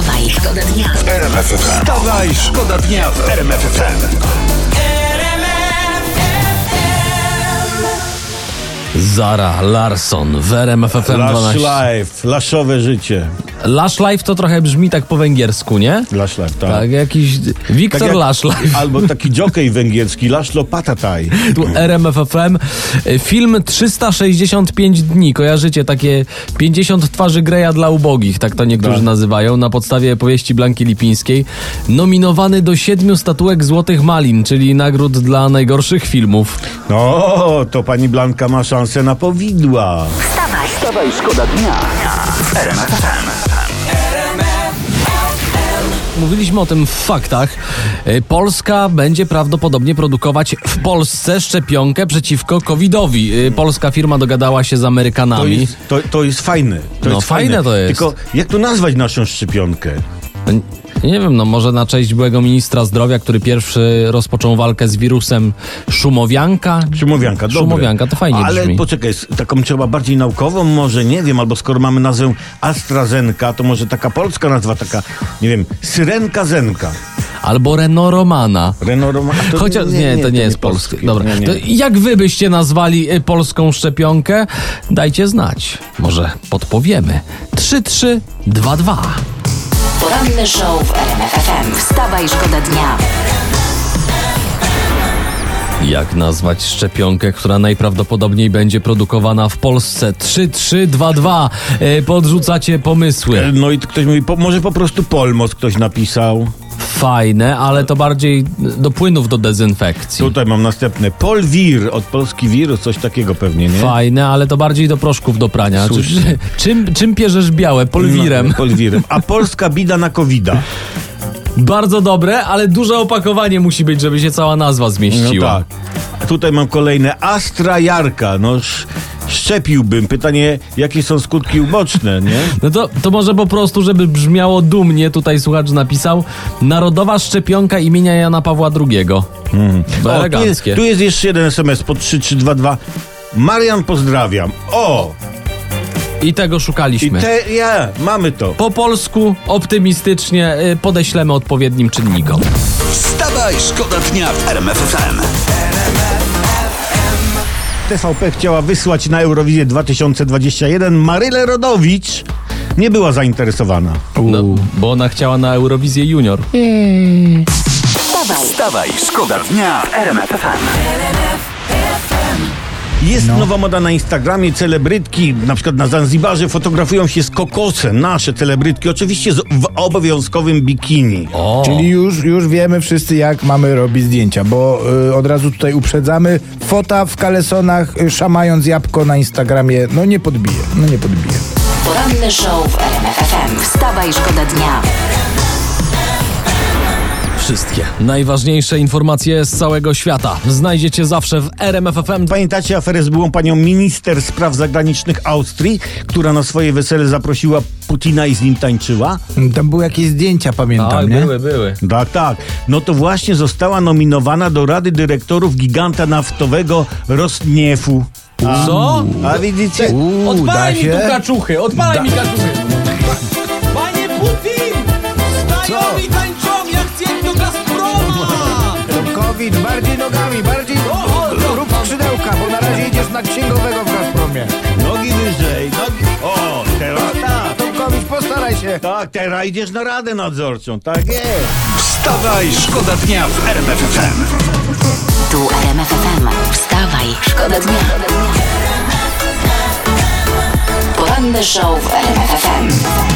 Wstawaj, szkoda dnia w RMF FM. Wstawaj, szkoda dnia w RMF FM. Zara Larson w RMF FM 12. Lash Life, laszowe życie. Lash Life to trochę brzmi tak po węgiersku, nie? Lash Life, tak. Tak, jakiś Wiktor tak jak, Lash Life. Albo taki jockey węgierski, Laszlo Patataj. Tu RMF FM. Film 365 dni, kojarzycie? Takie 50 twarzy Greja dla ubogich, tak to niektórzy nazywają, na podstawie powieści Blanki Lipińskiej. Nominowany do 7 statuek Złotych Malin, czyli nagród dla najgorszych filmów. No, to pani Blanka ma szansę na powidła. Wstawaj, wstawaj, szkoda dnia. Mówiliśmy o tym w faktach. Polska będzie prawdopodobnie produkować w Polsce szczepionkę przeciwko covidowi. Polska firma dogadała się z Amerykanami. To jest fajne. To jest fajne. Tylko jak to nazwać naszą szczepionkę? Nie wiem, no może na cześć byłego ministra zdrowia, który pierwszy rozpoczął walkę z wirusem. Szumowianka, dobre. Szumowianka, to fajnie brzmi. Ale poczekaj, taką trzeba bardziej naukową, może nie wiem, albo skoro mamy nazwę AstraZenka, to może taka polska nazwa, taka, nie wiem, Syrenka Zenka. Albo Renoromana. Chociaż to nie jest polskie. Dobra. Nie. To jak wy byście nazwali polską szczepionkę? Dajcie znać. Może podpowiemy. 3322. Poranny show w RMF FM. Wstawaj, szkoda dnia. Jak nazwać szczepionkę, która najprawdopodobniej będzie produkowana w Polsce? 3322. Podrzucacie pomysły. No i ktoś mówi, może po prostu Polmos ktoś napisał. Fajne, ale to bardziej do płynów do dezynfekcji. Tutaj mam następne. Polwir, od Polski wirus, coś takiego pewnie, nie? Fajne, ale to bardziej do proszków do prania. Czym pierzesz białe? Polwirem. No, polwirem. A Polska bida na Covida. Bardzo dobre, ale duże opakowanie musi być, żeby się cała nazwa zmieściła. No tak. Tutaj mam kolejne. Astra Jarka, Szczepiłbym. Pytanie, jakie są skutki uboczne, nie? No to może po prostu, żeby brzmiało dumnie, tutaj słuchacz napisał, Narodowa Szczepionka imienia Jana Pawła II. Eleganckie. Tu jest jeszcze jeden SMS pod 3322. Marian, pozdrawiam. O! I tego szukaliśmy. Mamy to. Po polsku, optymistycznie, podeślemy odpowiednim czynnikom. Wstawaj, szkoda dnia w RMF FM. TVP chciała wysłać na Eurowizję 2021 Marylę Rodowicz. Nie była zainteresowana. Bo ona chciała na Eurowizję Junior. Wstawaj, szkoda dnia w RMF FM. Jest nowa moda na Instagramie. Celebrytki, na przykład na Zanzibarze, fotografują się z kokosem. Nasze celebrytki, oczywiście w obowiązkowym bikini. Czyli już wiemy wszyscy, jak mamy robić zdjęcia, bo od razu tutaj uprzedzamy, fota w kalesonach, szamając jabłko na Instagramie, nie podbije. Poranny show w RMF FM. Wstawaj, szkoda dnia. Wszystkie najważniejsze informacje z całego świata znajdziecie zawsze w RMF FM. Pamiętacie aferę z byłą panią minister spraw zagranicznych Austrii, która na swoje wesele zaprosiła Putina i z nim tańczyła? Tam były jakieś zdjęcia, pamiętam, tak, nie? Były. Tak. No to właśnie została nominowana do Rady Dyrektorów giganta naftowego Rosniefu. Co? A widzicie? Odpalaj mi tu kaczuchy, odpalaj mi kaczuchy. Panie Putin, stają i tańczą. Tomkowicz, bardziej nogami, bardziej rób skrzydełka, bo na razie idziesz na księgowego w Gazpromie. Nogi wyżej, teraz tak. Tomkowicz, postaraj się. Tak, teraz idziesz na radę nadzorczą, tak jest. Wstawaj, szkoda dnia w RMF FM. Tu RMF FM, wstawaj, szkoda dnia. Poranny show w RMF FM.